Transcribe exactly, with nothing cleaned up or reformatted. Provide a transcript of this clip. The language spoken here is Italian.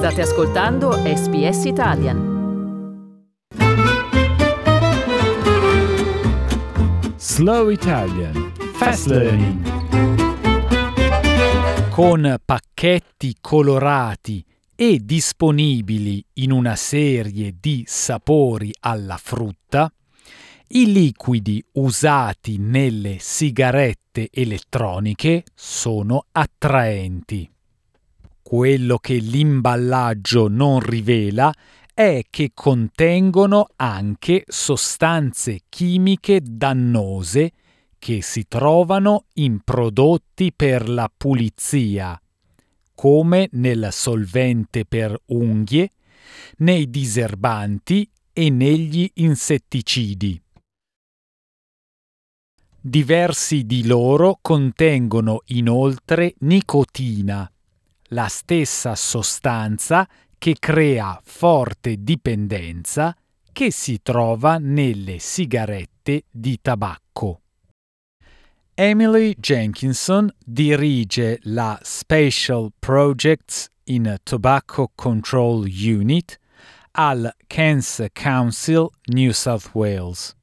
State ascoltando S B S Italian. Slow Italian Fast Learning. Con pacchetti colorati e disponibili in una serie di sapori alla frutta, i liquidi usati nelle sigarette elettroniche sono attraenti. Quello che l'imballaggio non rivela è che contengono anche sostanze chimiche dannose che si trovano in prodotti per la pulizia, come nel solvente per unghie, nei diserbanti e negli insetticidi. Diversi di loro contengono inoltre nicotina, la stessa sostanza che crea forte dipendenza che si trova nelle sigarette di tabacco. Emily Jenkinson dirige la Special Projects in Tobacco Control Unit al Cancer Council New South Wales.